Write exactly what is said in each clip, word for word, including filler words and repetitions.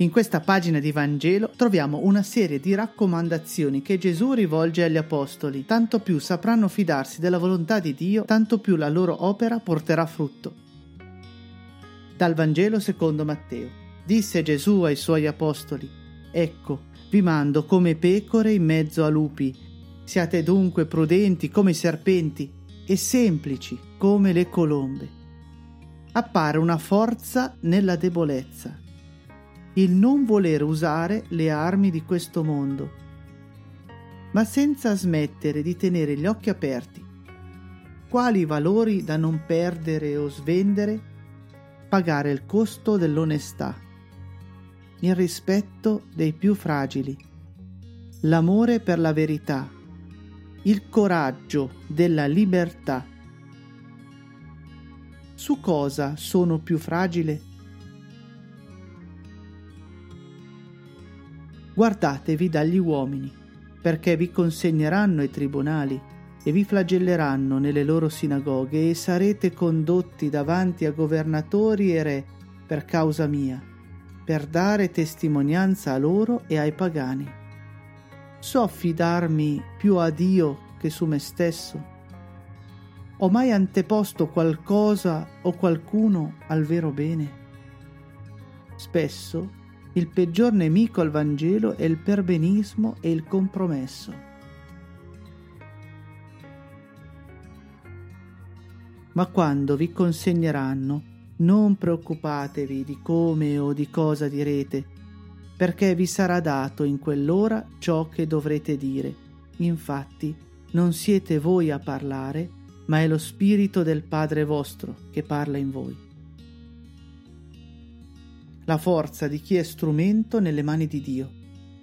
In questa pagina di Vangelo troviamo una serie di raccomandazioni che Gesù rivolge agli apostoli. Tanto più sapranno fidarsi della volontà di Dio, tanto più la loro opera porterà frutto. Dal Vangelo secondo Matteo. Disse Gesù ai suoi apostoli: «Ecco, vi mando come pecore in mezzo a lupi. Siate dunque prudenti come i serpenti e semplici come le colombe». Appare una forza nella debolezza, il non voler usare le armi di questo mondo, ma senza smettere di tenere gli occhi aperti. Quali valori da non perdere o svendere? Pagare il costo dell'onestà, il rispetto dei più fragili, l'amore per la verità, il coraggio della libertà. Su cosa sono più fragile? Guardatevi dagli uomini, perché vi consegneranno ai tribunali e vi flagelleranno nelle loro sinagoghe e sarete condotti davanti a governatori e re per causa mia, per dare testimonianza a loro e ai pagani. So affidarmi più a Dio che su me stesso? Ho mai anteposto qualcosa o qualcuno al vero bene? Spesso il peggior nemico al Vangelo è il perbenismo e il compromesso. Ma quando vi consegneranno, non preoccupatevi di come o di cosa direte, perché vi sarà dato in quell'ora ciò che dovrete dire. Infatti, non siete voi a parlare, ma è lo Spirito del Padre vostro che parla in voi. La forza di chi è strumento nelle mani di Dio,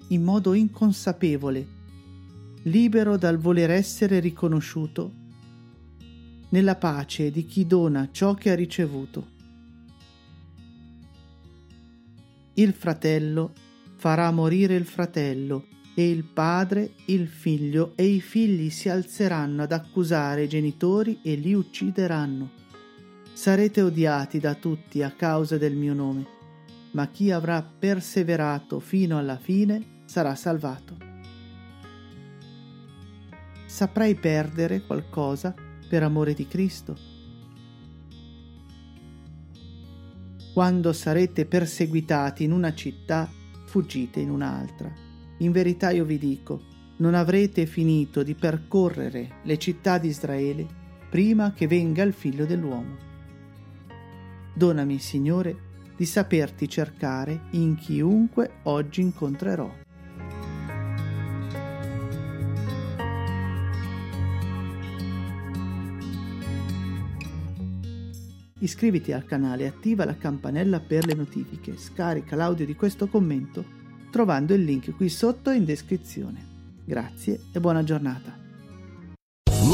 in modo inconsapevole, libero dal voler essere riconosciuto, nella pace di chi dona ciò che ha ricevuto. Il fratello farà morire il fratello, e il padre il figlio, e i figli si alzeranno ad accusare i genitori e li uccideranno. Sarete odiati da tutti a causa del mio nome, ma chi avrà perseverato fino alla fine sarà salvato. Saprai perdere qualcosa per amore di Cristo. Quando sarete perseguitati in una città, fuggite in un'altra. In verità io vi dico, non avrete finito di percorrere le città di Israele prima che venga il Figlio dell'uomo. Donami, Signore, di saperti cercare in chiunque oggi incontrerò. Iscriviti al canale e attiva la campanella per le notifiche. Scarica l'audio di questo commento trovando il link qui sotto in descrizione. Grazie e buona giornata.